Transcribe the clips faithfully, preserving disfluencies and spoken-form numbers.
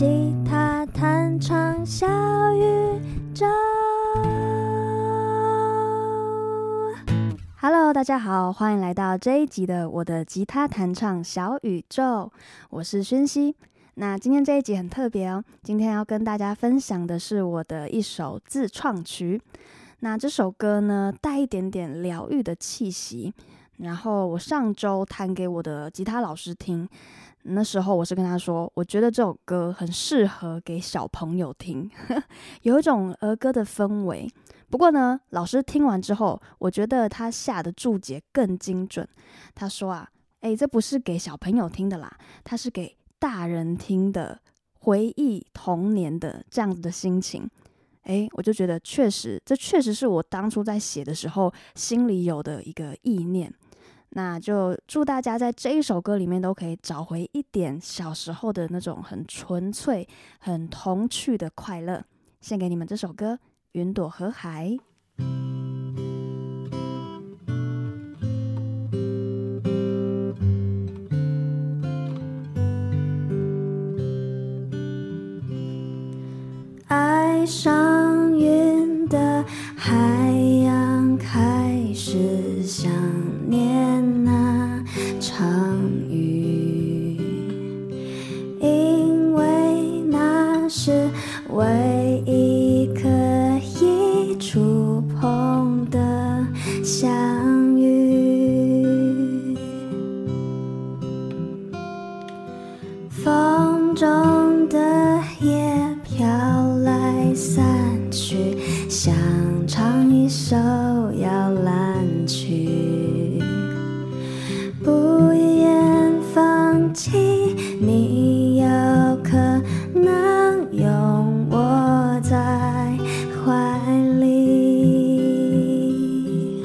吉他弹唱小宇宙。Hello， 大家好，欢迎来到这一集的我的吉他弹唱小宇宙，我是宣熙。那今天这一集很特别哦，今天要跟大家分享的是我的一首自创曲。那这首歌呢，带一点点疗愈的气息。然后我上周弹给我的吉他老师听，那时候我是跟他说，我觉得这首歌很适合给小朋友听，有一种儿歌的氛围。不过呢，老师听完之后，我觉得他下的注解更精准。他说啊，哎，这不是给小朋友听的啦，它是给大人听的，回忆童年的这样子的心情。哎，我就觉得确实，这确实是我当初在写的时候心里有的一个意念。那就祝大家在这一首歌里面都可以找回一点小时候的那种很纯粹、很童趣的快乐。献给你们这首歌《云朵和海》。爱上云的海洋，开始想念那场雨，因为那是唯一可以触碰的相遇。风中的夜飘来散去，想唱一首摇篮曲，不言放弃，你有可能拥我在怀里。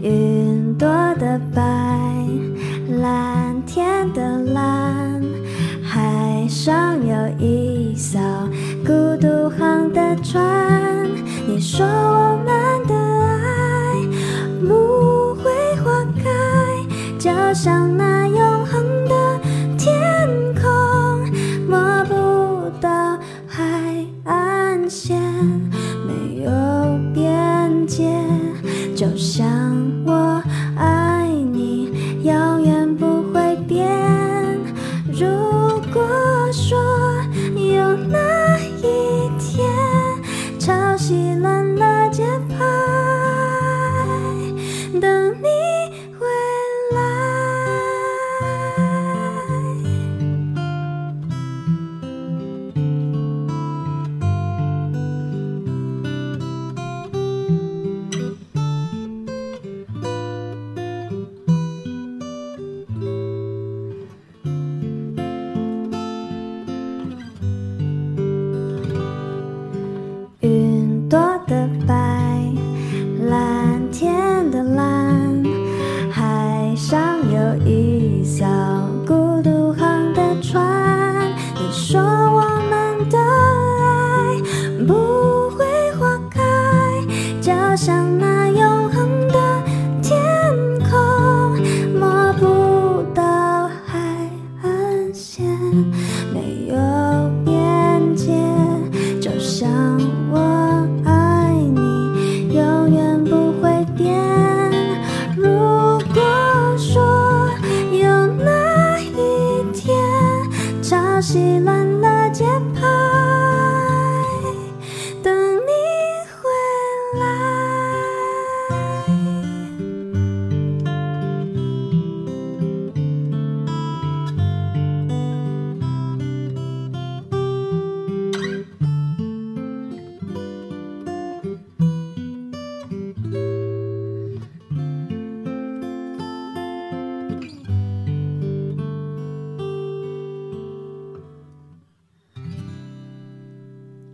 云朵的白，蓝天的蓝，海上有一艘孤独航的船，你说我们的爱不会花开，就像那永恒的天空，摸不到海岸线，没有边界，就像我爱你，永远不会变。如果说有那一天潮汐乱了节拍，等你回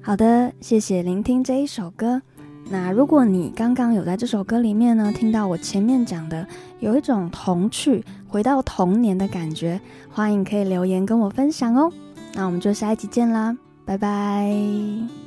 好的，谢谢聆听这一首歌。那如果你刚刚有在这首歌里面呢，听到我前面讲的有一种童趣，回到童年的感觉，欢迎可以留言跟我分享哦。那我们就下一集见啦，拜拜。